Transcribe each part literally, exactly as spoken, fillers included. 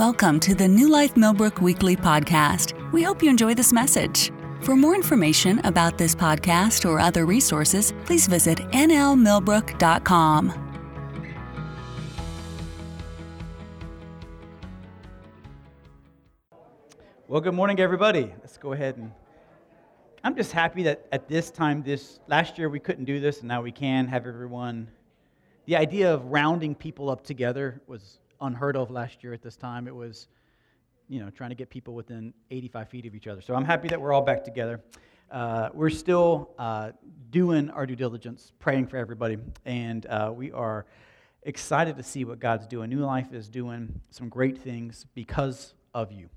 Welcome to the New Life Millbrook Weekly Podcast. We hope you enjoy this message. For more information about this podcast or other resources, please visit n l millbrook dot com. Well, good morning, everybody. Let's go ahead and... I'm just happy that at this time, this last year we couldn't do this, and now we can have everyone... The idea of rounding people up together was unheard of last year at this time. It was, you know, trying to get people within eighty-five feet of each other. So I'm happy that we're all back together. Uh, we're still uh, doing our due diligence, praying for everybody, and uh, we are excited to see what God's doing. New Life is doing some great things because of you,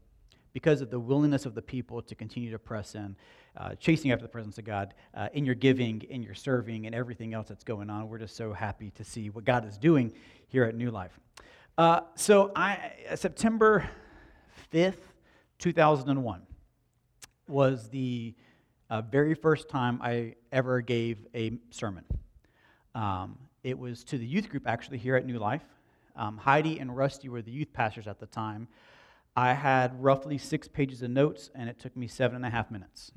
because of the willingness of the people to continue to press in, uh, chasing after the presence of God, uh, in your giving, in your serving, and everything else that's going on. We're just so happy to see what God is doing here at New Life. Uh, so I, September fifth, two thousand one was the uh, very first time I ever gave a sermon. Um, it was to the youth group, actually, here at New Life. Um, Heidi and Rusty were the youth pastors at the time. I had roughly six pages of notes, and it took me seven and a half minutes.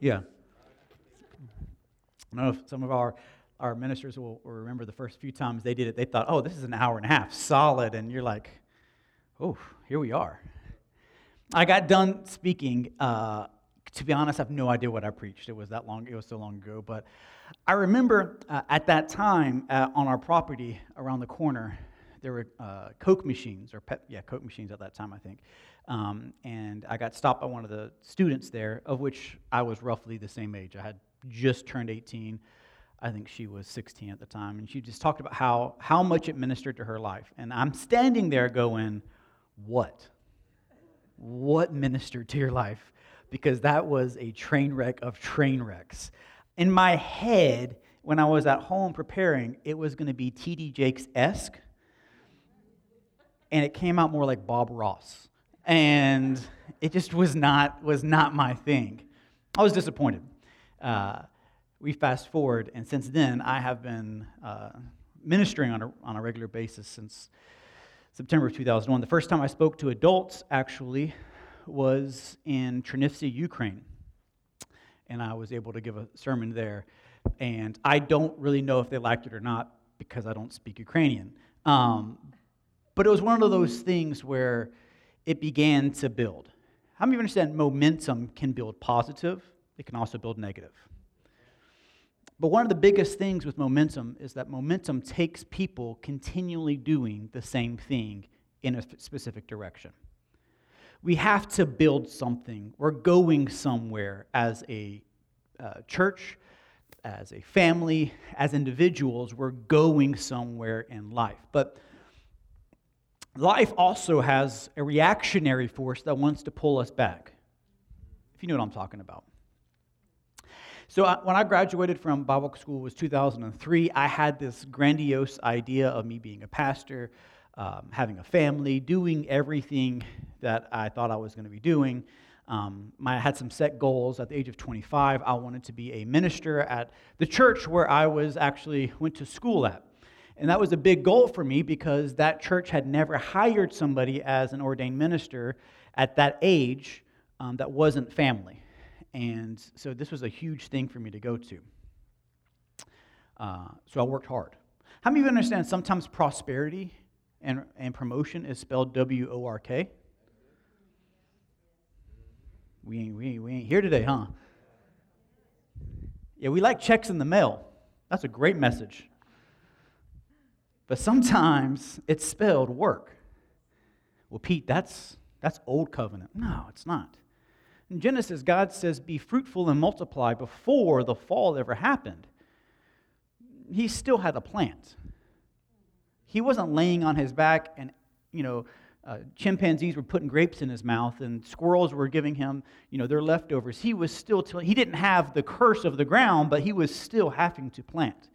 Yeah. I don't know if some of our, our ministers will, will remember the first few times they did it. They thought, oh, this is an hour and a half, solid. And you're like, oh, here we are. I got done speaking. Uh, to be honest, I have no idea what I preached. It was that long. It was so long ago. But I remember uh, at that time uh, on our property around the corner, there were uh, Coke machines, or pep, yeah, Coke machines at that time, I think. Um, and I got stopped by one of the students there, of which I was roughly the same age. I had just turned eighteen. I think she was sixteen at the time. And she just talked about how, how much it ministered to her life. And I'm standing there going, what? What ministered to your life? Because that was a train wreck of train wrecks. In my head, when I was at home preparing, it was going to be T D Jakes-esque. And it came out more like Bob Ross, and it just was not was not my thing. I was disappointed. Uh, we fast forward, and since then I have been uh, ministering on a on a regular basis since September of two thousand one. The first time I spoke to adults actually was in Trnitsi, Ukraine, and I was able to give a sermon there. And I don't really know if they liked it or not because I don't speak Ukrainian. Um, But it was one of those things where it began to build. How many of you understand momentum can build positive? It can also build negative. But one of the biggest things with momentum is that momentum takes people continually doing the same thing in a specific direction. We have to build something. We're going somewhere as a uh, church, as a family, as individuals. We're going somewhere in life. But life also has a reactionary force that wants to pull us back, if you know what I'm talking about. So I, when I graduated from Bible school was two thousand three, I had this grandiose idea of me being a pastor, um, having a family, doing everything that I thought I was going to be doing. Um, I had some set goals. At the age of twenty-five, I wanted to be a minister at the church where I was actually went to school at. And that was a big goal for me because that church had never hired somebody as an ordained minister at that age um, that wasn't family. And so this was a huge thing for me to go to. Uh, so I worked hard. How many of you understand sometimes prosperity and, and promotion is spelled W O R K? We ain't, we, ain't, we ain't here today, huh? Yeah, we like checks in the mail. That's a great message. But sometimes it's spelled work. Well, Pete, that's that's old covenant. No, it's not. In Genesis, God says, be fruitful and multiply before the fall ever happened. He still had a plant. He wasn't laying on his back and, you know, uh, chimpanzees were putting grapes in his mouth and squirrels were giving him, you know, their leftovers. He was still, till, he didn't have the curse of the ground, but he was still having to plant.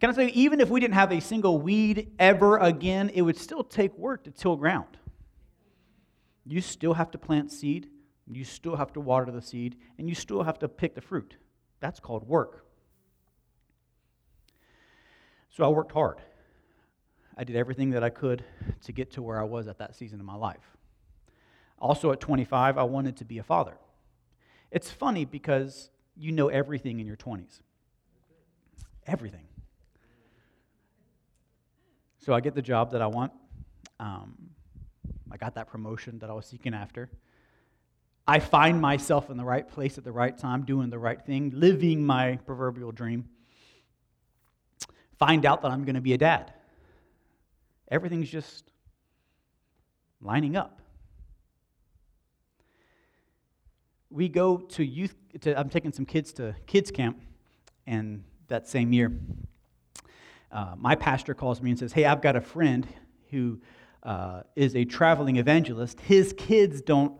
Can I tell you, even if we didn't have a single weed ever again, it would still take work to till ground. You still have to plant seed, you still have to water the seed, and you still have to pick the fruit. That's called work. So I worked hard. I did everything that I could to get to where I was at that season of my life. Also at twenty-five, I wanted to be a father. It's funny because you know everything in your twenties. Everything. So I get the job that I want. Um, I got that promotion that I was seeking after. I find myself in the right place at the right time, doing the right thing, living my proverbial dream. Find out that I'm going to be a dad. Everything's just lining up. We go to youth, to, I'm taking some kids to kids camp, and that same year, uh, my pastor calls me and says, hey, I've got a friend who uh, is a traveling evangelist. His kids don't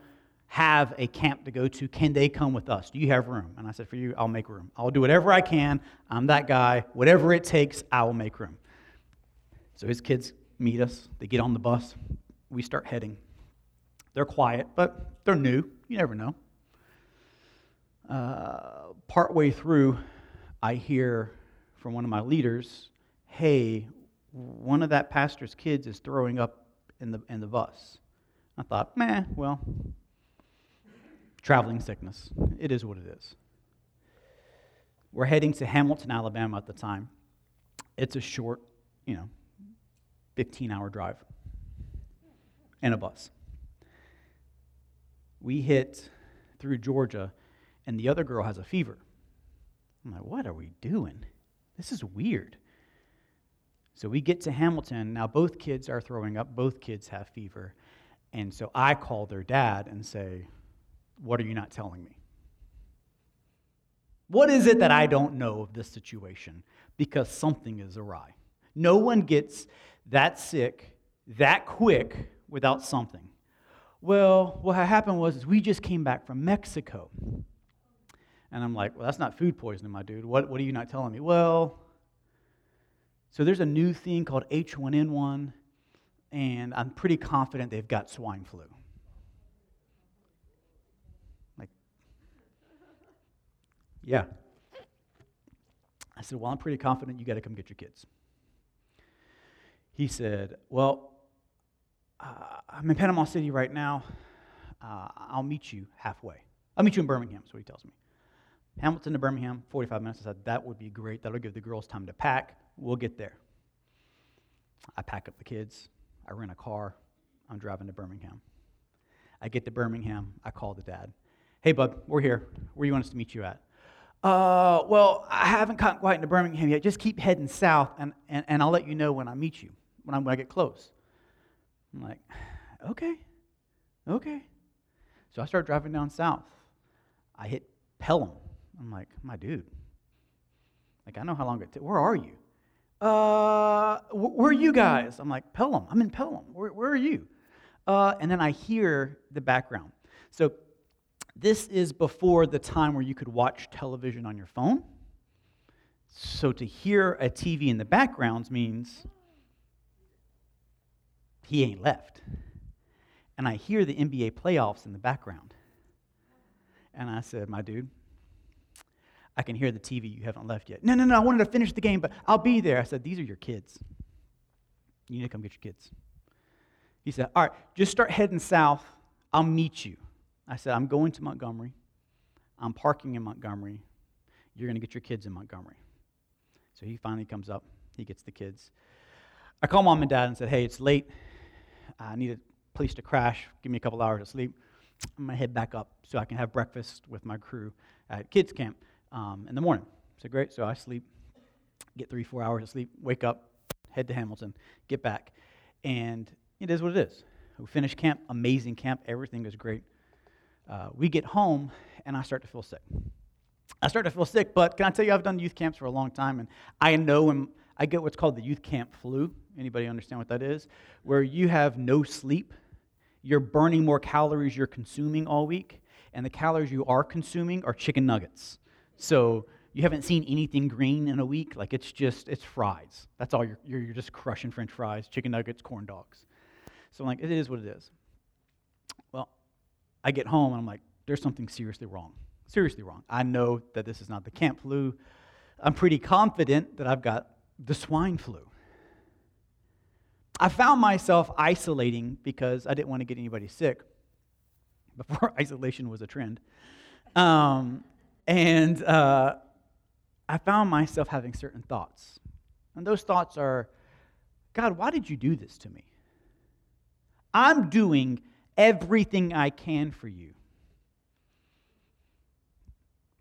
have a camp to go to. Can they come with us? Do you have room? And I said, for you, I'll make room. I'll do whatever I can. I'm that guy. Whatever it takes, I will make room. So his kids meet us. They get on the bus. We start heading. They're quiet, but they're new. You never know. Uh, partway through, I hear from one of my leaders, hey, one of that pastor's kids is throwing up in the in the bus. I thought, meh, well, traveling sickness. It is what it is. We're heading to Hamilton, Alabama at the time. It's a short, you know, fifteen-hour drive in a bus. We hit through Georgia, and the other girl has a fever. I'm like, what are we doing? This is weird. So we get to Hamilton. Now both kids are throwing up. Both kids have fever. And so I call their dad and say, what are you not telling me? What is it that I don't know of this situation? Because something is awry. No one gets that sick that quick without something. Well, what happened was is we just came back from Mexico. And I'm like, well, that's not food poisoning, my dude. What what are you not telling me? Well, so there's a new thing called H one N one, and I'm pretty confident they've got swine flu. Like, yeah. I said, well, I'm pretty confident you got to come get your kids. He said, well, uh, I'm in Panama City right now. Uh, I'll meet you halfway. I'll meet you in Birmingham, is what he tells me. Hamilton to Birmingham, forty-five minutes. I said, that would be great. That'll give the girls time to pack. We'll get there. I pack up the kids. I rent a car. I'm driving to Birmingham. I get to Birmingham. I call the dad. Hey, bub, we're here. Where do you want us to meet you at? Uh, well, I haven't gotten quite into Birmingham yet. Just keep heading south, and, and, and I'll let you know when I meet you, when, I'm, when I get close. I'm like, okay, okay. So I start driving down south. I hit Pelham. I'm like, my dude, like, I know how long it took. Where are you? Uh, wh- where are you guys? I'm like, Pelham. I'm in Pelham. Where, where are you? Uh, and then I hear the background. So this is before the time where you could watch television on your phone. So to hear a T V in the background means he ain't left. And I hear the N B A playoffs in the background. And I said, my dude, I can hear the T V. You haven't left yet. No, no, no, I wanted to finish the game, but I'll be there. I said, these are your kids. You need to come get your kids. He said, all right, just start heading south. I'll meet you. I said, I'm going to Montgomery. I'm parking in Montgomery. You're going to get your kids in Montgomery. So he finally comes up. He gets the kids. I call mom and dad and said, hey, it's late. I need a place to crash. Give me a couple hours of sleep. I'm going to head back up so I can have breakfast with my crew at kids camp. Um, in the morning. So great, so I sleep, get three, four hours of sleep, wake up, head to Hamilton, get back, and it is what it is. We finish camp, amazing camp, everything is great. Uh, we get home, and I start to feel sick. I start to feel sick, but can I tell you, I've done youth camps for a long time, and I know, and I get what's called the youth camp flu. Anybody understand what that is? Where you have no sleep, you're burning more calories you're consuming all week, and the calories you are consuming are chicken nuggets. So you haven't seen anything green in a week. Like, it's just, it's fries. That's all. You're, you're, you're just crushing French fries, chicken nuggets, corn dogs. So I'm like, it is what it is. Well, I get home, and I'm like, there's something seriously wrong. Seriously wrong. I know that this is not the camp flu. I'm pretty confident that I've got the swine flu. I found myself isolating because I didn't want to get anybody sick before isolation was a trend. Um, and uh, I found myself having certain thoughts. And those thoughts are, God, why did you do this to me? I'm doing everything I can for you.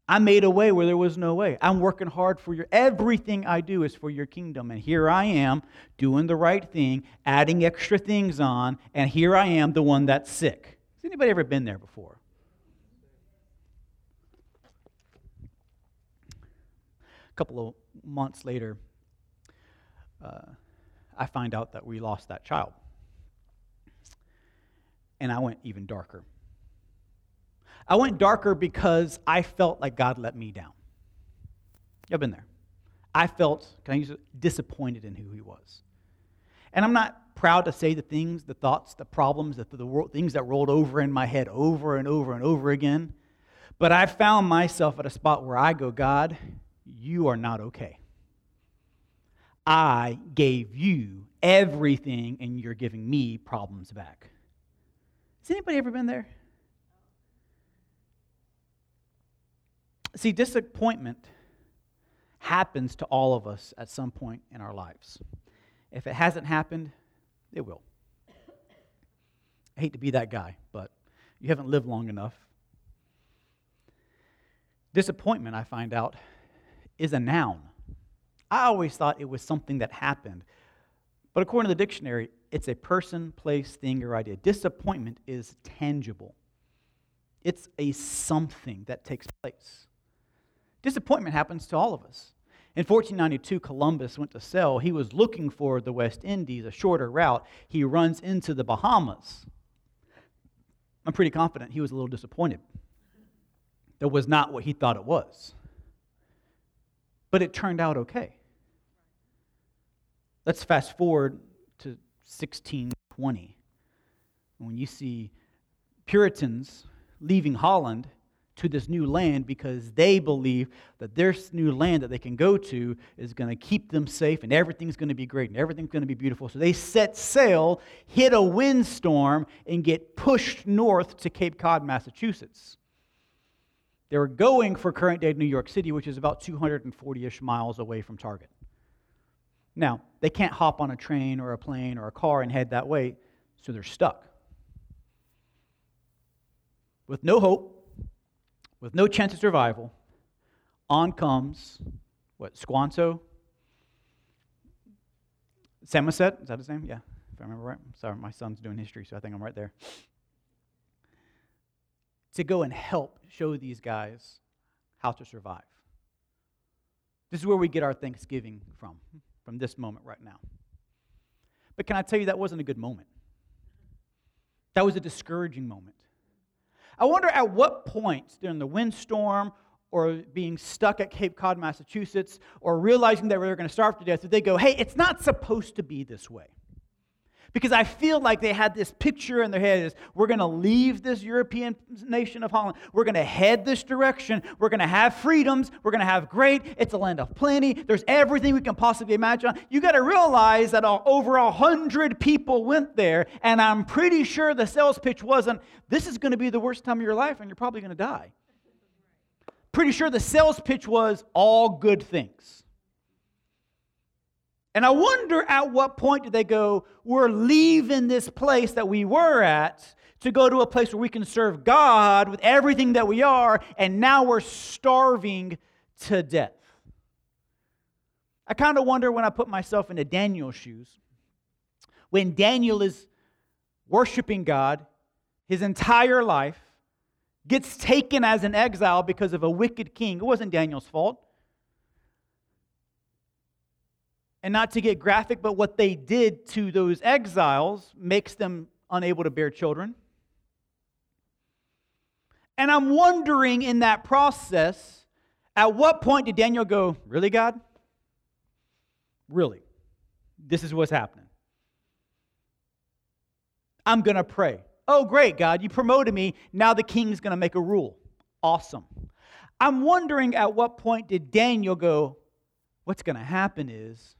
I made a way where there was no way. I'm working hard for your, everything I do is for your kingdom. And here I am doing the right thing, adding extra things on, and here I am, the one that's sick. Has anybody ever been there before? A couple of months later, uh, I find out that we lost that child. And I went even darker. I went darker because I felt like God let me down. Y'all been there. I felt, can I use it, disappointed in who he was. And I'm not proud to say the things, the thoughts, the problems, the, the world, things that rolled over in my head over and over and over again. But I found myself at a spot where I go, God, you are not okay. I gave you everything, and you're giving me problems back. Has anybody ever been there? See, disappointment happens to all of us at some point in our lives. If it hasn't happened, it will. I hate to be that guy, but you haven't lived long enough. Disappointment, I find out, is a noun. I always thought it was something that happened. But according to the dictionary, it's a person, place, thing, or idea. Disappointment is tangible. It's a something that takes place. Disappointment happens to all of us. In fourteen ninety-two, Columbus went to sail. He was looking for the West Indies, a shorter route. He runs into the Bahamas. I'm pretty confident he was a little disappointed. That was not what he thought it was. But it turned out okay. Let's fast forward to sixteen twenty, when you see Puritans leaving Holland to this new land because they believe that this new land that they can go to is going to keep them safe and everything's going to be great and everything's going to be beautiful. So they set sail, hit a windstorm, and get pushed north to Cape Cod, Massachusetts. They were going for current-day New York City, which is about two hundred forty-ish miles away from Target. Now, they can't hop on a train or a plane or a car and head that way, so they're stuck. With no hope, with no chance of survival, on comes, what, Squanto? Samoset, is that his name? Yeah, if I remember right. Sorry, my son's doing history, so I think I'm right there. To go and help show these guys how to survive. This is where we get our Thanksgiving from, from this moment right now. But can I tell you, that wasn't a good moment. That was a discouraging moment. I wonder at what point during the windstorm or being stuck at Cape Cod, Massachusetts, or realizing that they're going to starve to death, did they go, hey, it's not supposed to be this way? Because I feel like they had this picture in their head is, we're going to leave this European nation of Holland. We're going to head this direction. We're going to have freedoms. We're going to have great. It's a land of plenty. There's everything we can possibly imagine. You got to realize that over a hundred people went there, and I'm pretty sure the sales pitch wasn't, this is going to be the worst time of your life, and you're probably going to die. Pretty sure the sales pitch was all good things. And I wonder at what point do they go, we're leaving this place that we were at to go to a place where we can serve God with everything that we are, and now we're starving to death. I kind of wonder when I put myself into Daniel's shoes, when Daniel is worshiping God his entire life, gets taken as an exile because of a wicked king. It wasn't Daniel's fault. And not to get graphic, but what they did to those exiles makes them unable to bear children. And I'm wondering in that process, at what point did Daniel go, really, God? Really? This is what's happening. I'm going to pray. Oh, great, God, you promoted me. Now the king's going to make a rule. Awesome. I'm wondering at what point did Daniel go, what's going to happen is,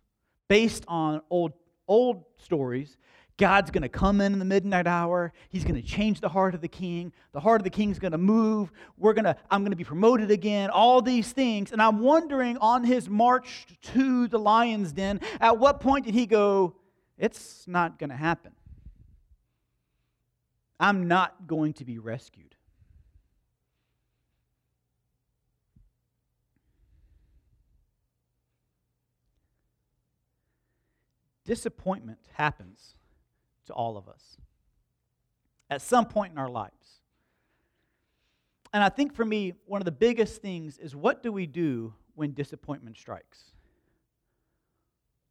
based on old old stories, God's going to come in in the midnight hour. He's going to change the heart of the king. The heart of the king's going to move. We're going to, I'm going to be promoted again, all these things. And I'm wondering, on his march to the lion's den, at what point did he go, it's not going to happen. I'm not going to be rescued. Disappointment happens to all of us at some point in our lives. And I think for me, one of the biggest things is, what do we do when disappointment strikes?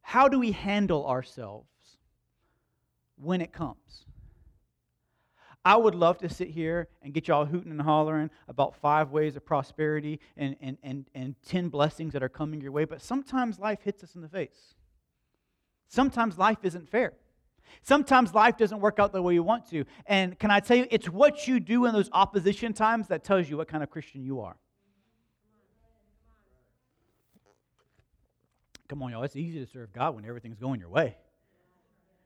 How do we handle ourselves when it comes? I would love to sit here and get y'all hooting and hollering about five ways of prosperity and, and, and, and ten blessings that are coming your way, but sometimes life hits us in the face. Sometimes life isn't fair. Sometimes life doesn't work out the way you want to. And can I tell you, it's what you do in those opposition times that tells you what kind of Christian you are. Come on, y'all. It's easy to serve God when everything's going your way.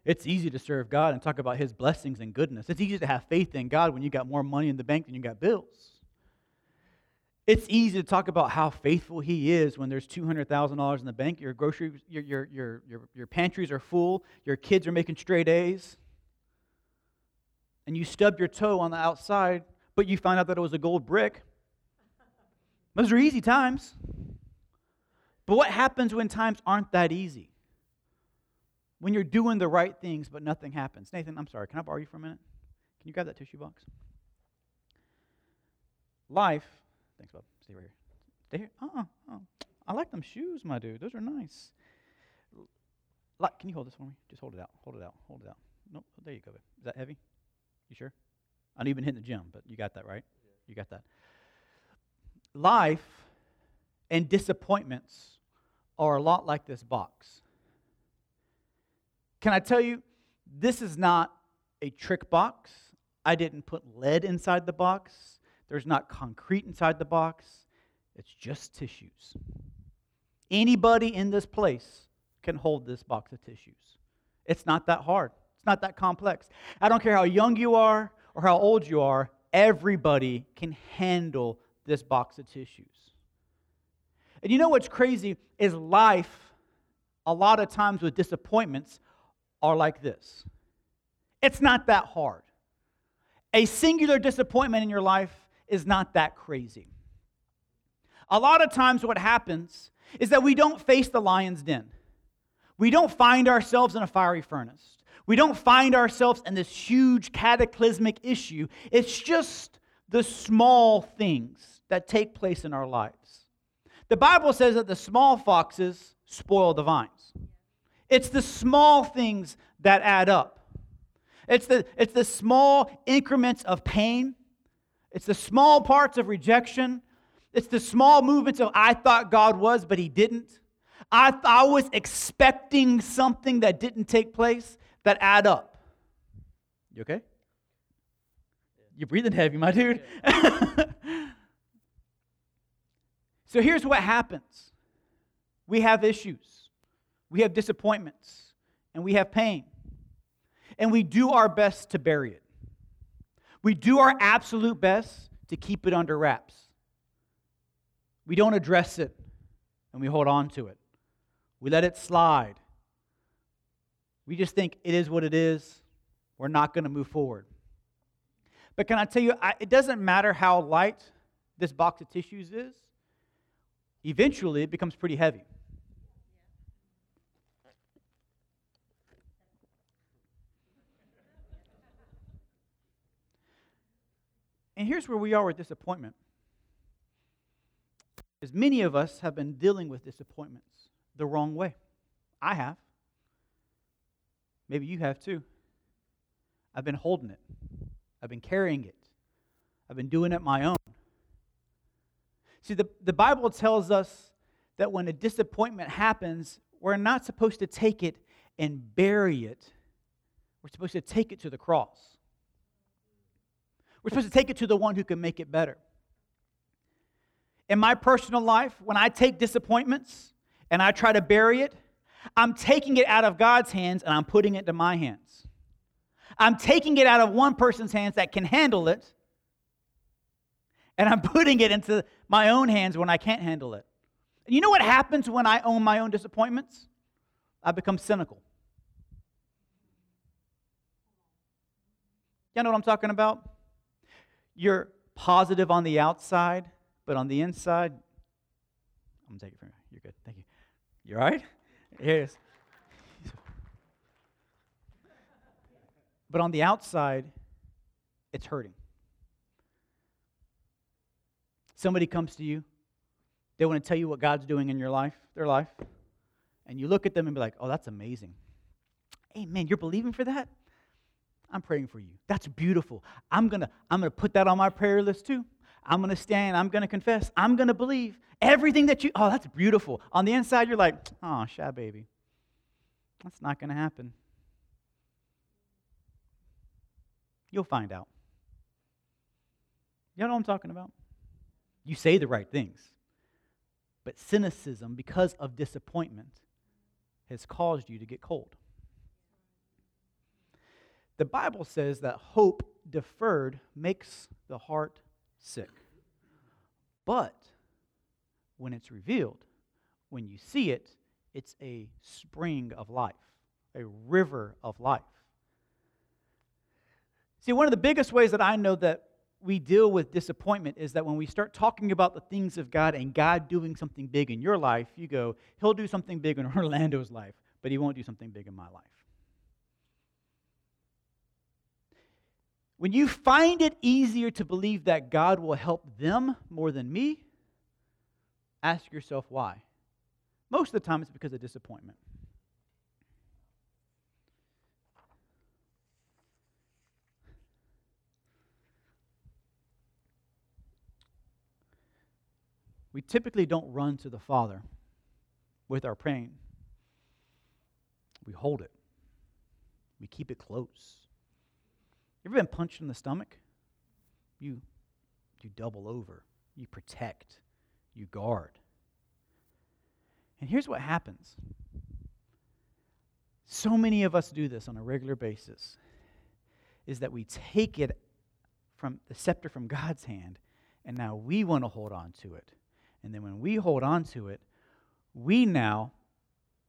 It's easy to serve God and talk about His blessings and goodness. It's easy to have faith in God when you got more money in the bank than you got bills. It's easy to talk about how faithful He is when there's two hundred thousand dollars in the bank, your groceries, your, your your your your pantries are full, your kids are making straight A's, and you stub your toe on the outside, but you find out that it was a gold brick. Those are easy times. But what happens when times aren't that easy? When you're doing the right things, but nothing happens. Nathan, I'm sorry, can I borrow you for a minute? Can you grab that tissue box? Life... Thanks, Bob. Stay right here. Stay here. Uh-uh. Oh. I like them shoes, my dude. Those are nice. Like, can you hold this for me? Just hold it out. Hold it out. Hold it out. Nope. There you go. Babe. Is that heavy? You sure? I know you've been hitting the gym, but you got that, right? Yeah. You got that. Life and disappointments are a lot like this box. Can I tell you, this is not a trick box. I didn't put lead inside the box. There's not concrete inside the box. It's just tissues. Anybody in this place can hold this box of tissues. It's not that hard. It's not that complex. I don't care how young you are or how old you are. Everybody can handle this box of tissues. And you know what's crazy is life, a lot of times with disappointments, are like this. It's not that hard. A singular disappointment in your life is not that crazy. A lot of times what happens is that we don't face the lion's den. We don't find ourselves in a fiery furnace. We don't find ourselves in this huge cataclysmic issue. It's just the small things that take place in our lives. The Bible says that the small foxes spoil the vines. It's the small things that add up. It's the, it's the small increments of pain. It's the small parts of rejection. It's the small movements of, I thought God was, but He didn't. I, th- I was expecting something that didn't take place, that add up. You okay? You're breathing heavy, my dude. Okay. So here's what happens. We have issues. We have disappointments. And we have pain. And we do our best to bury it. We do our absolute best to keep it under wraps. We don't address it, and we hold on to it. We let it slide. We just think it is what it is. We're not going to move forward. But can I tell you, I, it doesn't matter how light this box of tissues is. Eventually, it becomes pretty heavy. And here's where we are with disappointment. As many of us have been dealing with disappointments the wrong way. I have. Maybe you have too. I've been holding it. I've been carrying it. I've been doing it my own. See, the, the Bible tells us that when a disappointment happens, we're not supposed to take it and bury it. We're supposed to take it to the cross. We're supposed to take it to the one who can make it better. In my personal life, when I take disappointments and I try to bury it, I'm taking it out of God's hands and I'm putting it into my hands. I'm taking it out of one person's hands that can handle it, and I'm putting it into my own hands when I can't handle it. And you know what happens when I own my own disappointments? I become cynical. You know what I'm talking about? You're positive on the outside, but on the inside, I'm going to take it from you. You're good. Thank you. You all right? Yes. But on the outside, it's hurting. Somebody comes to you. They want to tell you what God's doing in your life, their life. And you look at them and be like, oh, that's amazing. Amen. You're believing for that? I'm praying for you. That's beautiful. I'm going to I'm going to put that on my prayer list too. I'm going to stand. I'm going to confess. I'm going to believe everything that you, oh, that's beautiful. On the inside, you're like, oh, shy baby. That's not going to happen. You'll find out. You know what I'm talking about? You say the right things. But cynicism, because of disappointment, has caused you to get cold. The Bible says that hope deferred makes the heart sick. But when it's revealed, when you see it, it's a spring of life, a river of life. See, one of the biggest ways that I know that we deal with disappointment is that when we start talking about the things of God and God doing something big in your life, you go, he'll do something big in Orlando's life, but he won't do something big in my life. When you find it easier to believe that God will help them more than me, ask yourself why. Most of the time it's because of disappointment. We typically don't run to the Father with our pain. We hold it. We keep it close. You ever been punched in the stomach? You, you double over. You protect. You guard. And here's what happens. So many of us do this on a regular basis, is that we take it from the scepter from God's hand, and now we want to hold on to it. And then when we hold on to it, we now,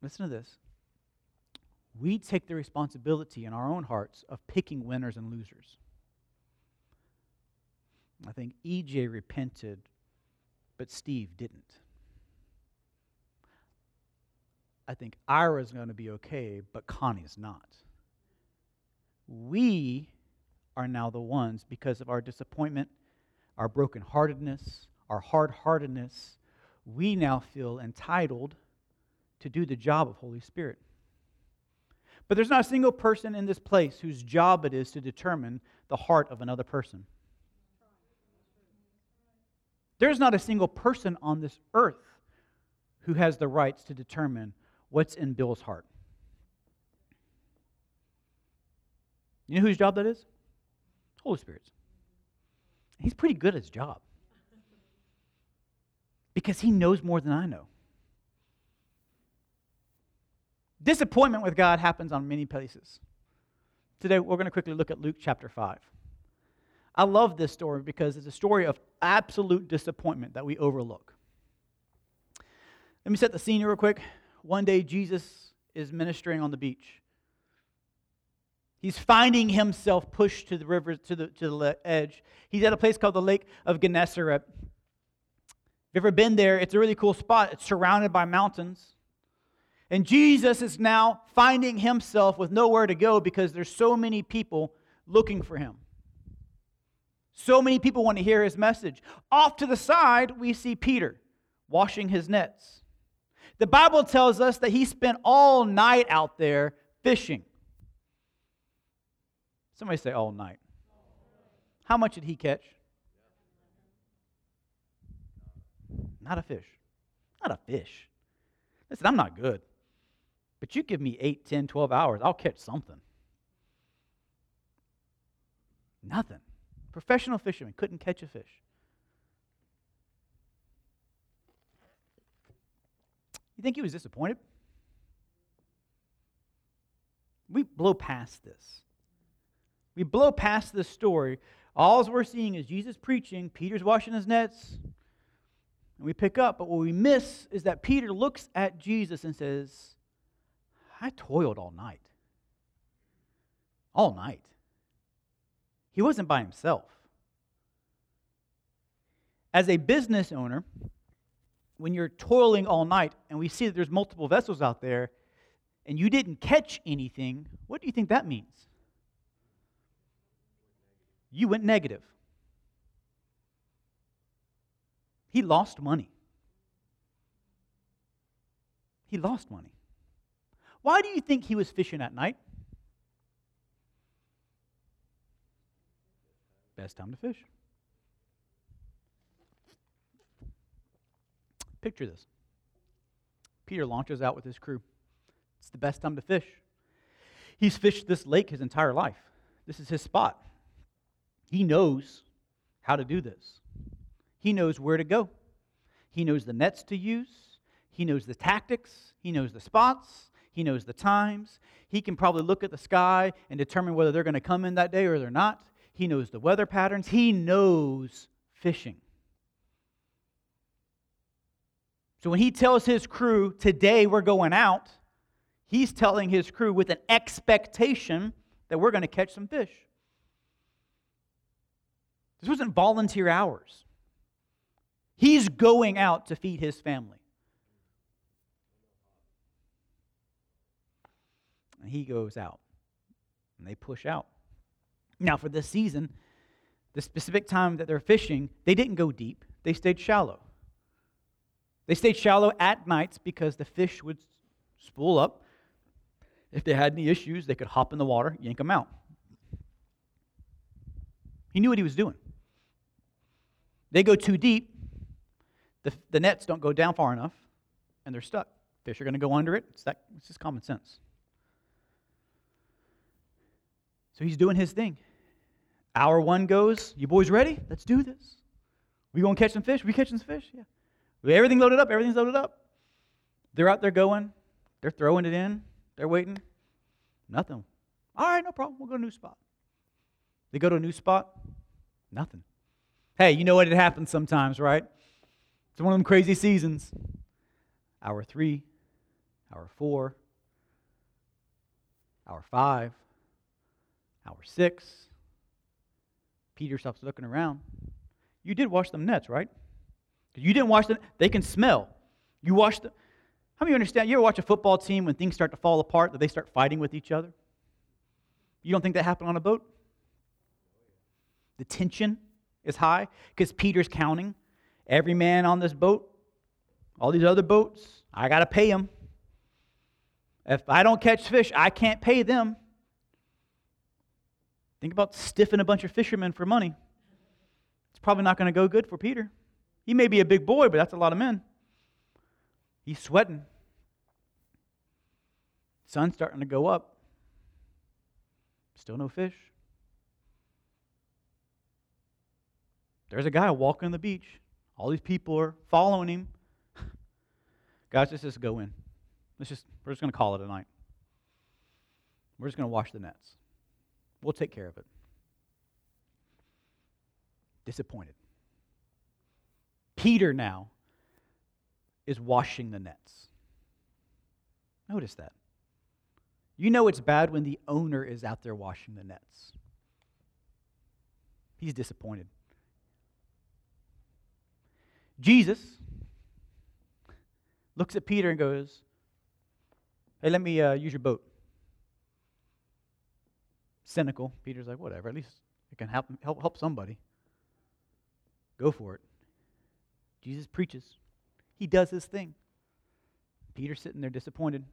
listen to this, we take the responsibility in our own hearts of picking winners and losers. I think E J repented, but Steve didn't. I think Ira's going to be okay, but Connie's not. We are now the ones, because of our disappointment, our brokenheartedness, our hard-heartedness, we now feel entitled to do the job of Holy Spirit. But there's not a single person in this place whose job it is to determine the heart of another person. There's not a single person on this earth who has the rights to determine what's in Bill's heart. You know whose job that is? Holy Spirit's. He's pretty good at his job. Because he knows more than I know. Disappointment with God happens on many places. Today, we're going to quickly look at Luke chapter five. I love this story because it's a story of absolute disappointment that we overlook. Let me set the scene real quick. One day, Jesus is ministering on the beach. He's finding himself pushed to the river, to the, to the edge. He's at a place called the Lake of Gennesaret. If you've ever been there, it's a really cool spot. It's surrounded by mountains. And Jesus is now finding himself with nowhere to go because there's so many people looking for him. So many people want to hear his message. Off to the side, we see Peter washing his nets. The Bible tells us that he spent all night out there fishing. Somebody say all night. How much did he catch? Not a fish. Not a fish. Listen, I'm not good. But you give me eight, ten, twelve hours, I'll catch something. Nothing. Professional fishermen couldn't catch a fish. You think he was disappointed? We blow past this. We blow past this story. All we're seeing is Jesus preaching, Peter's washing his nets, and we pick up. But what we miss is that Peter looks at Jesus and says, I toiled all night. All night. He wasn't by himself. As a business owner, when you're toiling all night and we see that there's multiple vessels out there and you didn't catch anything, what do you think that means? You went negative. He lost money. He lost money. Why do you think he was fishing at night? Best time to fish. Picture this. Peter launches out with his crew. It's the best time to fish. He's fished this lake his entire life. This is his spot. He knows how to do this. He knows where to go. He knows the nets to use. He knows the tactics. He knows the spots. He knows the times. He can probably look at the sky and determine whether they're going to come in that day or they're not. He knows the weather patterns. He knows fishing. So when he tells his crew, today we're going out, he's telling his crew with an expectation that we're going to catch some fish. This wasn't volunteer hours. He's going out to feed his family. And he goes out. And they push out. Now for this season, the specific time that they're fishing, they didn't go deep. They stayed shallow. They stayed shallow at nights because the fish would spool up. If they had any issues, they could hop in the water, yank them out. He knew what he was doing. They go too deep, the, the nets don't go down far enough, and they're stuck. Fish are going to go under it. It's, that, it's just common sense. So he's doing his thing. Hour one goes, you boys ready? Let's do this. We going to catch some fish? We catching some fish? Yeah. Everything loaded up. Everything's loaded up. They're out there going. They're throwing it in. They're waiting. Nothing. All right, no problem. We'll go to a new spot. They go to a new spot. Nothing. Hey, you know what? It happens sometimes, right? It's one of them crazy seasons. Hour three, hour four, hour five, hour six. Peter stops looking around. You did wash them nets, right? You didn't wash them. They can smell. You wash them. How many of you understand? You ever watch a football team when things start to fall apart, that they start fighting with each other? You don't think that happened on a boat? The tension is high because Peter's counting. Every man on this boat, all these other boats, I got to pay them. If I don't catch fish, I can't pay them. Think about stiffing a bunch of fishermen for money. It's probably not going to go good for Peter. He may be a big boy, but that's a lot of men. He's sweating. Sun's starting to go up. Still no fish. There's a guy walking on the beach. All these people are following him. Guys, let's just go in. Let's just, we're just going to call it a night. We're just going to wash the nets. We'll take care of it. Disappointed. Peter now is washing the nets. Notice that. You know it's bad when the owner is out there washing the nets. He's disappointed. Jesus looks at Peter and goes, hey, let me uh, use your boat. Cynical. Peter's like, whatever, at least it can help, help, help somebody. Go for it. Jesus preaches. He does his thing. Peter's sitting there disappointed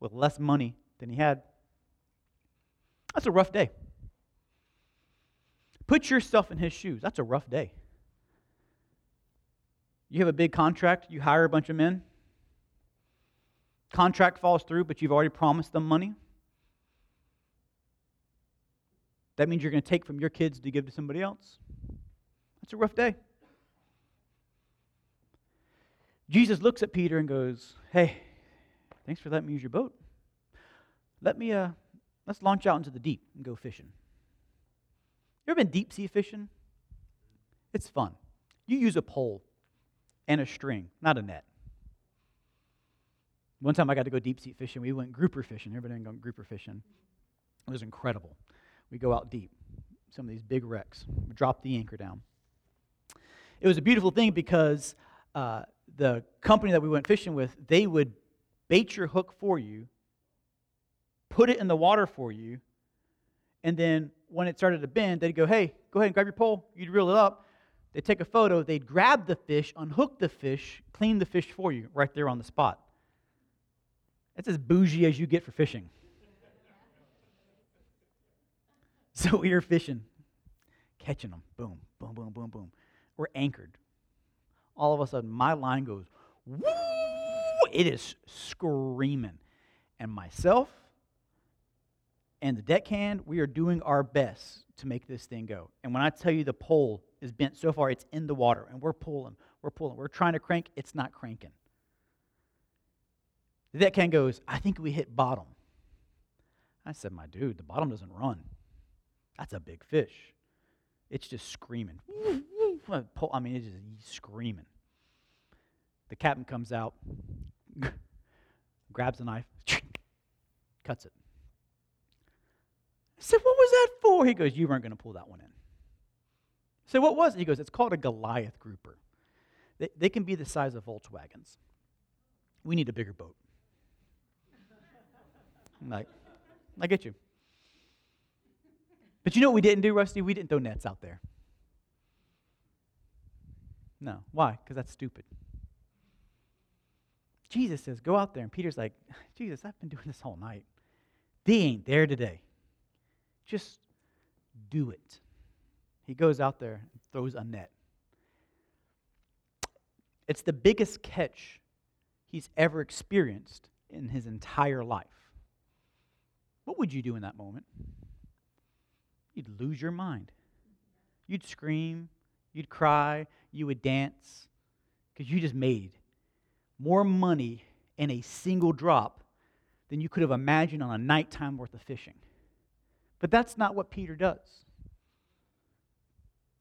with less money than he had. That's a rough day. Put yourself in his shoes. That's a rough day. You have a big contract. You hire a bunch of men. Contract falls through, but you've already promised them money. That means you're going to take from your kids to give to somebody else. That's a rough day. Jesus looks at Peter and goes, hey, thanks for letting me use your boat. Let me, uh, Let's launch out into the deep and go fishing. You ever been deep sea fishing? It's fun. You use a pole and a string, not a net. One time I got to go deep sea fishing. We went grouper fishing. Everybody went grouper fishing. It was incredible. We go out deep. Some of these big wrecks. We drop the anchor down. It was a beautiful thing because uh, the company that we went fishing with, they would bait your hook for you, put it in the water for you, and then when it started to bend, they'd go, hey, go ahead and grab your pole. You'd reel it up. They'd take a photo. They'd grab the fish, unhook the fish, clean the fish for you right there on the spot. That's as bougie as you get for fishing. So we were fishing, catching them. Boom, boom, boom, boom, boom. We're anchored. All of a sudden, my line goes, woo! It is screaming. And myself and the deckhand, we are doing our best to make this thing go. And when I tell you the pole is bent so far, it's in the water. And we're pulling, we're pulling. We're trying to crank. It's not cranking. The deckhand goes, I think we hit bottom. I said, my dude, the bottom doesn't run. That's a big fish. It's just screaming. I mean, it's just screaming. The captain comes out, grabs a knife, cuts it. I said, what was that for? He goes, you weren't going to pull that one in. I said, what was it? He goes, it's called a Goliath grouper. They, they can be the size of Volkswagens. We need a bigger boat. I'm like, I get you. But you know what we didn't do, Rusty? We didn't throw nets out there. No. Why? Because that's stupid. Jesus says, go out there. And Peter's like, Jesus, I've been doing this all night. They ain't there today. Just do it. He goes out there and throws a net. It's the biggest catch he's ever experienced in his entire life. What would you do in that moment? You'd lose your mind. You'd scream. You'd cry. You would dance because you just made more money in a single drop than you could have imagined on a nighttime worth of fishing. But that's not what Peter does.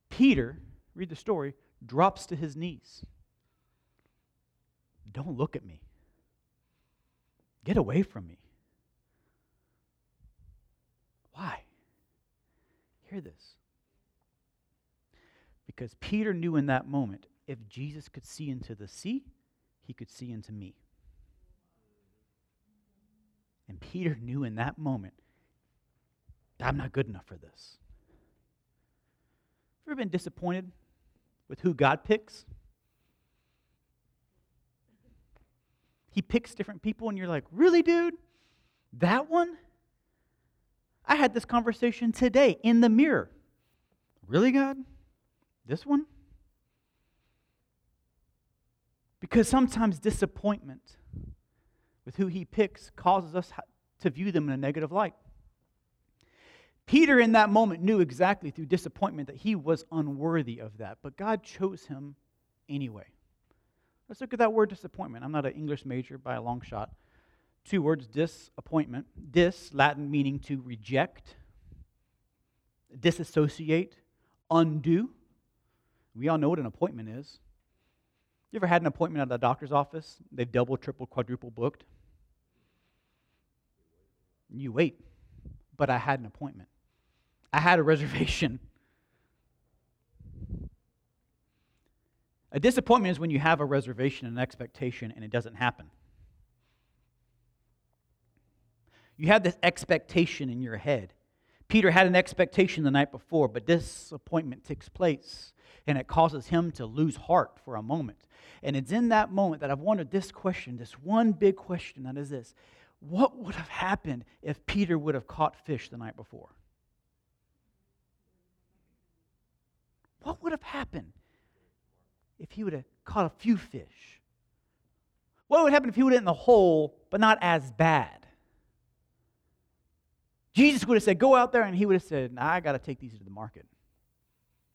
Peter, read the story, drops to his knees. Don't look at me. Get away from me. Why? Hear this. Because Peter knew in that moment, if Jesus could see into the sea, he could see into me. And Peter knew in that moment, I'm not good enough for this. Have you ever been disappointed with who God picks? He picks different people and you're like, really, dude? That one? I had this conversation today in the mirror. Really, God? This one? Because sometimes disappointment with who he picks causes us to view them in a negative light. Peter in that moment knew exactly through disappointment that he was unworthy of that, but God chose him anyway. Let's look at that word disappointment. I'm not an English major by a long shot. Two words, disappointment. Dis, Latin meaning to reject, disassociate, undo. We all know what an appointment is. You ever had an appointment at the doctor's office? They've double, triple, quadruple booked. You wait. But I had an appointment. I had a reservation. A disappointment is when you have a reservation and an expectation and it doesn't happen. You have this expectation in your head. Peter had an expectation the night before, but disappointment takes place, and it causes him to lose heart for a moment. And it's in that moment that I've wondered this question, this one big question, that is this. What would have happened if Peter would have caught fish the night before? What would have happened if he would have caught a few fish? What would happen if he would have hit in the hole, but not as bad? Jesus would have said, go out there, and he would have said, nah, I got to take these to the market.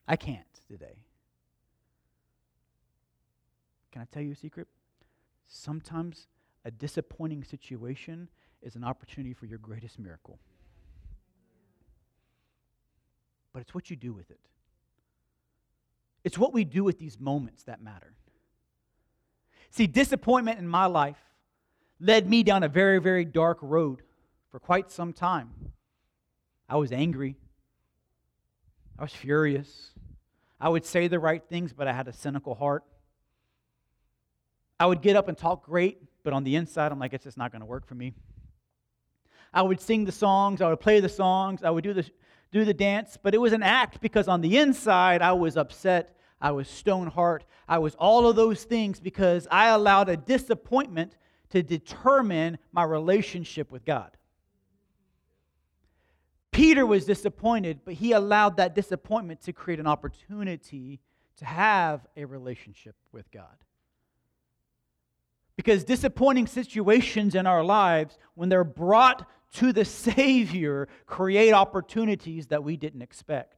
I can't today. Can I tell you a secret? Sometimes a disappointing situation is an opportunity for your greatest miracle. but it's what you do with it. It's what we do with these moments that matter. See, disappointment in my life led me down a very, very dark road for quite some time. I was angry. I was furious. I would say the right things, but I had a cynical heart. I would get up and talk great, but on the inside, I'm like, it's just not going to work for me. I would sing the songs, I would play the songs, I would do the, do the dance, but it was an act because on the inside, I was upset, I was stone-hearted, I was all of those things because I allowed a disappointment to determine my relationship with God. Peter was disappointed, but he allowed that disappointment to create an opportunity to have a relationship with God. Because disappointing situations in our lives, when they're brought to the Savior, create opportunities that we didn't expect.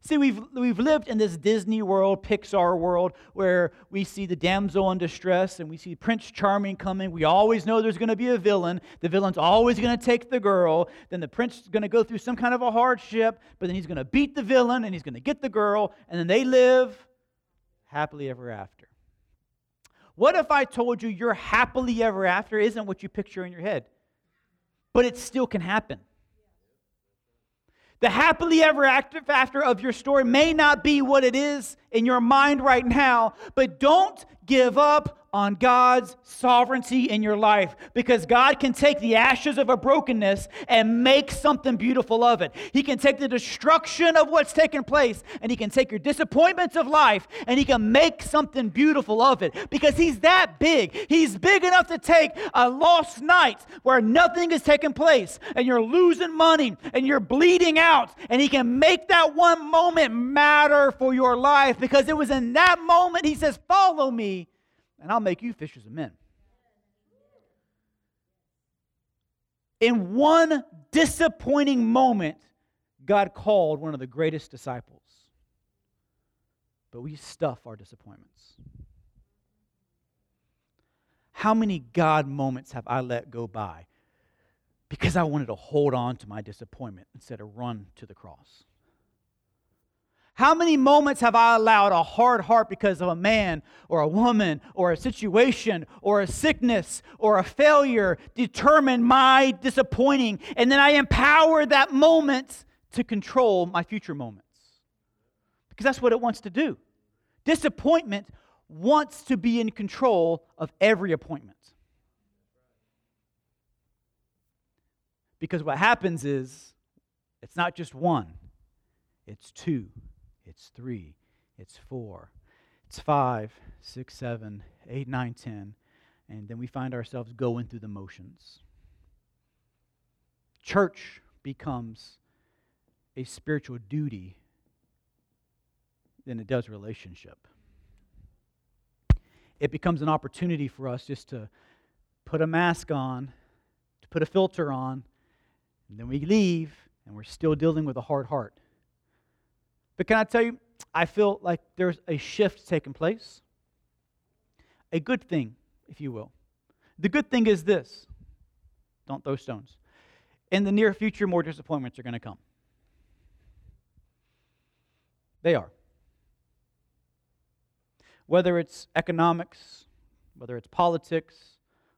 See, we've we've lived in this Disney world, Pixar world, where we see the damsel in distress and we see Prince Charming coming. We always know there's going to be a villain. The villain's always going to take the girl. Then the prince is going to go through some kind of a hardship, but then he's going to beat the villain and he's going to get the girl, and then they live happily ever after. What if I told you your happily ever after isn't what you picture in your head, but it still can happen? The happily ever after of your story may not be what it is in your mind right now, but don't give up on God's sovereignty in your life, because God can take the ashes of a brokenness and make something beautiful of it. He can take the destruction of what's taken place, and He can take your disappointments of life, and He can make something beautiful of it, because He's that big. He's big enough to take a lost night where nothing is taking place, and you're losing money, and you're bleeding out, and He can make that one moment matter for your life, because it was in that moment He says, "Follow me, and I'll make you fishers of men." In one disappointing moment, God called one of the greatest disciples. But we stuff our disappointments. How many God moments have I let go by because I wanted to hold on to my disappointment instead of run to the cross? How many moments have I allowed a hard heart because of a man or a woman or a situation or a sickness or a failure determine my disappointing, and then I empower that moment to control my future moments? Because that's what it wants to do. Disappointment wants to be in control of every appointment. Because what happens is it's not just one, it's two. It's three, it's four, it's five, six, seven, eight, nine, ten, and then we find ourselves going through the motions. Church becomes a spiritual duty than it does relationship. It becomes an opportunity for us just to put a mask on, to put a filter on, and then we leave, and we're still dealing with a hard heart. But can I tell you, I feel like there's a shift taking place. A good thing, if you will. The good thing is this. Don't throw stones. In the near future, more disappointments are going to come. They are. Whether it's economics, whether it's politics,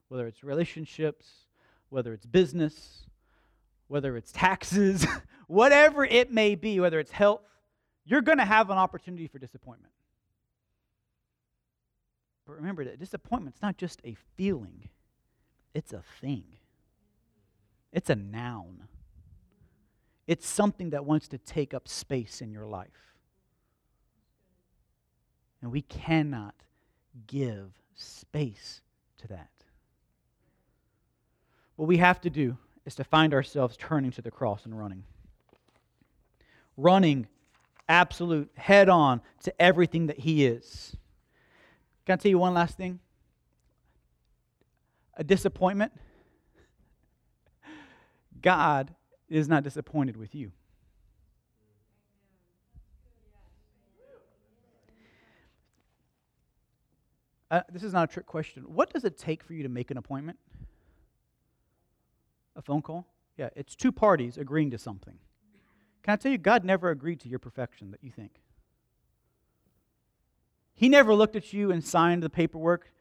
whether it's relationships, whether it's business, whether it's taxes, whatever it may be, whether it's health, you're going to have an opportunity for disappointment. But remember that disappointment's not just a feeling. It's a thing. It's a noun. It's something that wants to take up space in your life. And we cannot give space to that. What we have to do is to find ourselves turning to the cross and running. Running absolute, head on to everything that He is. Can I tell you one last thing? A disappointment. God is not disappointed with you. Uh, this is not a trick question. What does it take for you to make an appointment? A phone call? Yeah, it's two parties agreeing to something. Can I tell you, God never agreed to your perfection that you think. He never looked at you and signed the paperwork.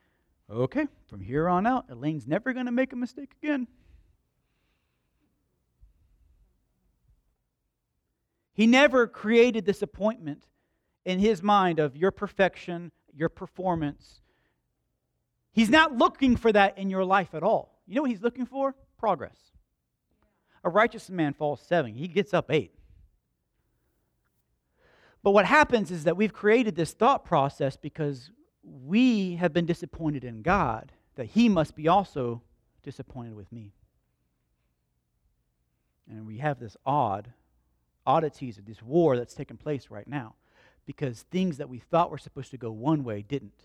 Okay, from here on out, Elaine's never going to make a mistake again. He never created this appointment in his mind of your perfection, your performance. He's not looking for that in your life at all. You know what he's looking for? Progress. A righteous man falls seven. He gets up eight. But what happens is that we've created this thought process because we have been disappointed in God, that he must be also disappointed with me. And we have this odd oddities of this war that's taking place right now because things that we thought were supposed to go one way didn't.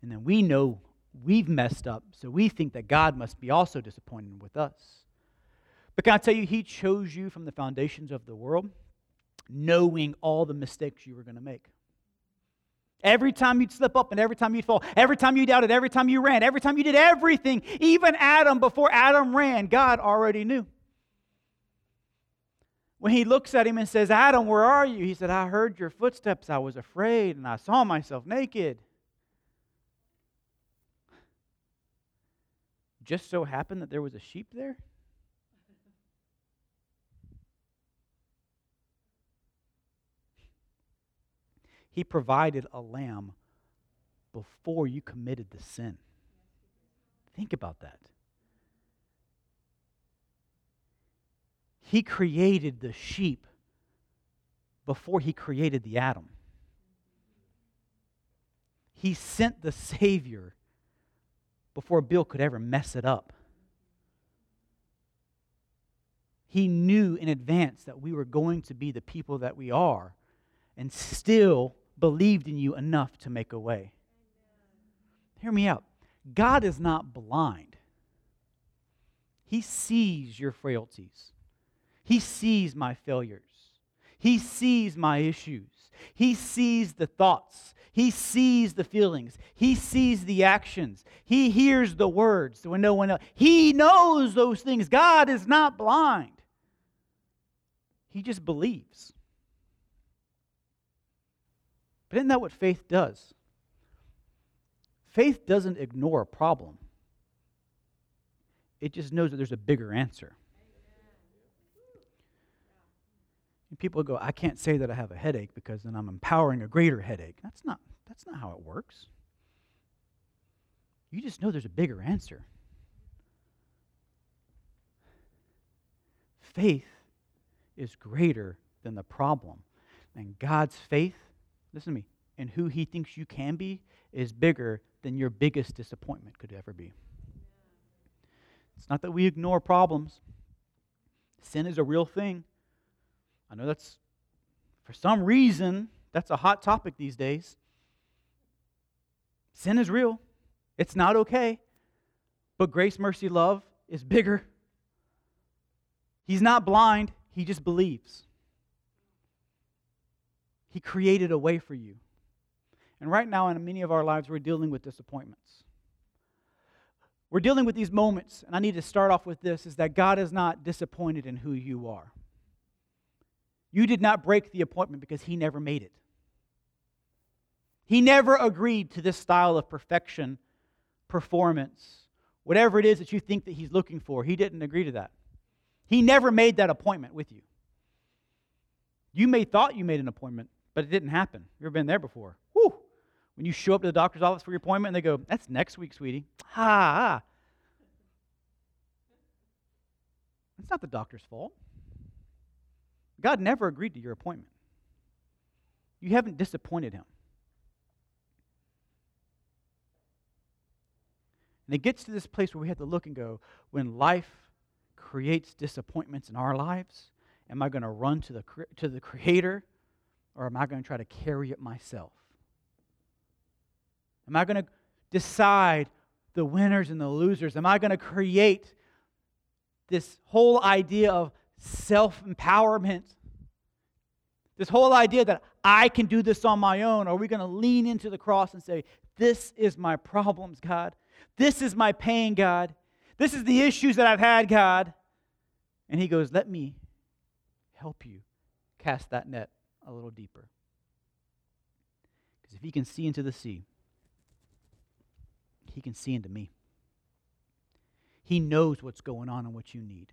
And then we know we've messed up, so we think that God must be also disappointed with us. But can I tell you, he chose you from the foundations of the world knowing all the mistakes you were going to make. Every time you'd slip up and every time you'd fall, every time you doubted, every time you ran, every time you did everything, even Adam, before Adam ran, God already knew. When he looks at him and says, Adam, where are you? He said, I heard your footsteps, I was afraid, and I saw myself naked. Just so happened that there was a sheep there? He provided a lamb before you committed the sin. Think about that. He created the sheep before he created the Adam. He sent the Savior before Bill could ever mess it up. He knew in advance that we were going to be the people that we are and still believed in you enough to make a way. Hear me out. God is not blind. He sees your frailties. He sees my failures. He sees my issues. He sees the thoughts. He sees the feelings. He sees the actions. He hears the words when no one else. He knows those things. God is not blind. He just believes. But isn't that what faith does? Faith doesn't ignore a problem. It just knows that there's a bigger answer. People go, I can't say that I have a headache because then I'm empowering a greater headache. That's not, that's not how it works. You just know there's a bigger answer. Faith is greater than the problem. And God's faith, listen to me, in who he thinks you can be is bigger than your biggest disappointment could ever be. It's not that we ignore problems. Sin is a real thing. I know that's, for some reason, that's a hot topic these days. Sin is real. It's not okay. But grace, mercy, love is bigger. He's not blind. He just believes. He created a way for you. And right now, in many of our lives, we're dealing with disappointments. We're dealing with these moments, and I need to start off with this, is that God is not disappointed in who you are. You did not break the appointment because he never made it. He never agreed to this style of perfection, performance, whatever it is that you think that he's looking for. He didn't agree to that. He never made that appointment with you. You may thought you made an appointment, but it didn't happen. You've ever been there before? Woo! When you show up to the doctor's office for your appointment and they go, that's next week, sweetie. Ha! It's not the doctor's fault. God never agreed to your appointment. You haven't disappointed him. And it gets to this place where we have to look and go, when life creates disappointments in our lives, am I going to run to the to the Creator, or am I going to try to carry it myself? Am I going to decide the winners and the losers? Am I going to create this whole idea of self-empowerment, this whole idea that I can do this on my own? Are we going to lean into the cross and say, this is my problems, God. This is my pain, God. This is the issues that I've had, God. And he goes, let me help you. cast that net a little deeper. Because if he can see into the sea, he can see into me. He knows what's going on and what you need.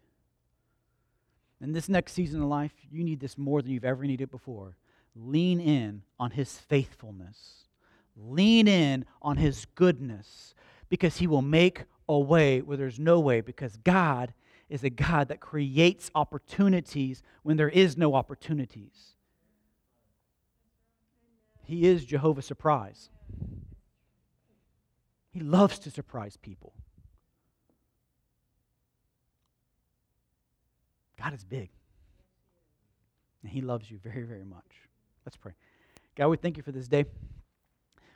And this next season of life, you need this more than you've ever needed before. Lean in on his faithfulness. Lean in on his goodness, because he will make a way where there's no way, because God is a God that creates opportunities when there is no opportunities. He is Jehovah Surprise. He loves to surprise people. God is big. And he loves you very, very much. Let's pray. God, we thank you for this day.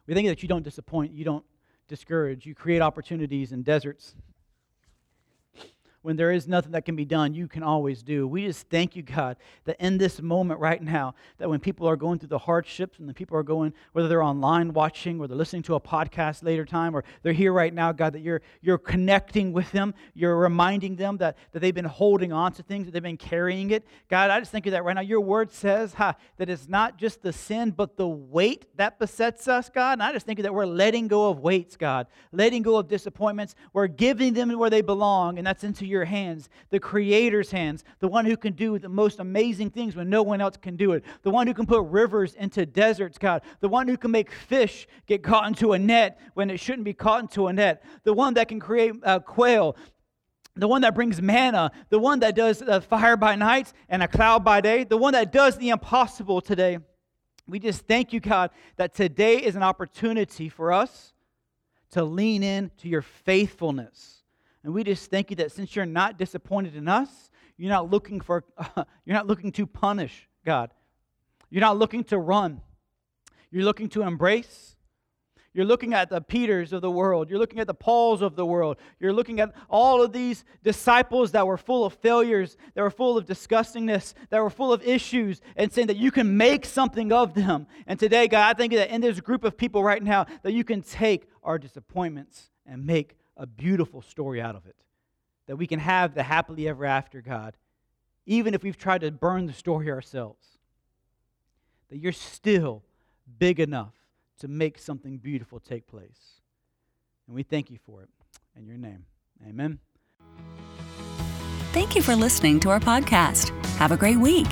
We thank you that you don't disappoint, you don't discourage, you create opportunities in deserts. When there is nothing that can be done, you can always do. We just thank you, God, that in this moment right now, that when people are going through the hardships and the people are going, whether they're online watching or they're listening to a podcast later time or they're here right now, God, that you're you're connecting with them. You're reminding them that, that they've been holding on to things, that they've been carrying it. God, I just thank you that right now your word says ha, that it's not just the sin, but the weight that besets us, God. And I just thank you that we're letting go of weights, God, letting go of disappointments. We're giving them where they belong, and that's into your your hands, the Creator's hands, the one who can do the most amazing things when no one else can do it, the one who can put rivers into deserts, God, the one who can make fish get caught into a net when it shouldn't be caught into a net, the one that can create uh, quail, the one that brings manna, the one that does uh, fire by night and a cloud by day, the one that does the impossible today. We just thank you, God, that today is an opportunity for us to lean in to your faithfulness. And we just thank you that since you're not disappointed in us, you're not looking for, uh, you're not looking to punish, God. You're not looking to run. You're looking to embrace. You're looking at the Peters of the world. You're looking at the Pauls of the world. You're looking at all of these disciples that were full of failures, that were full of disgustingness, that were full of issues, and saying that you can make something of them. And today, God, I thank you that in this group of people right now, that you can take our disappointments and make a beautiful story out of it, that we can have the happily ever after, God, even if we've tried to burn the story ourselves, that you're still big enough to make something beautiful take place. And we thank you for it in your name. Amen. Thank you for listening to our podcast. Have a great week.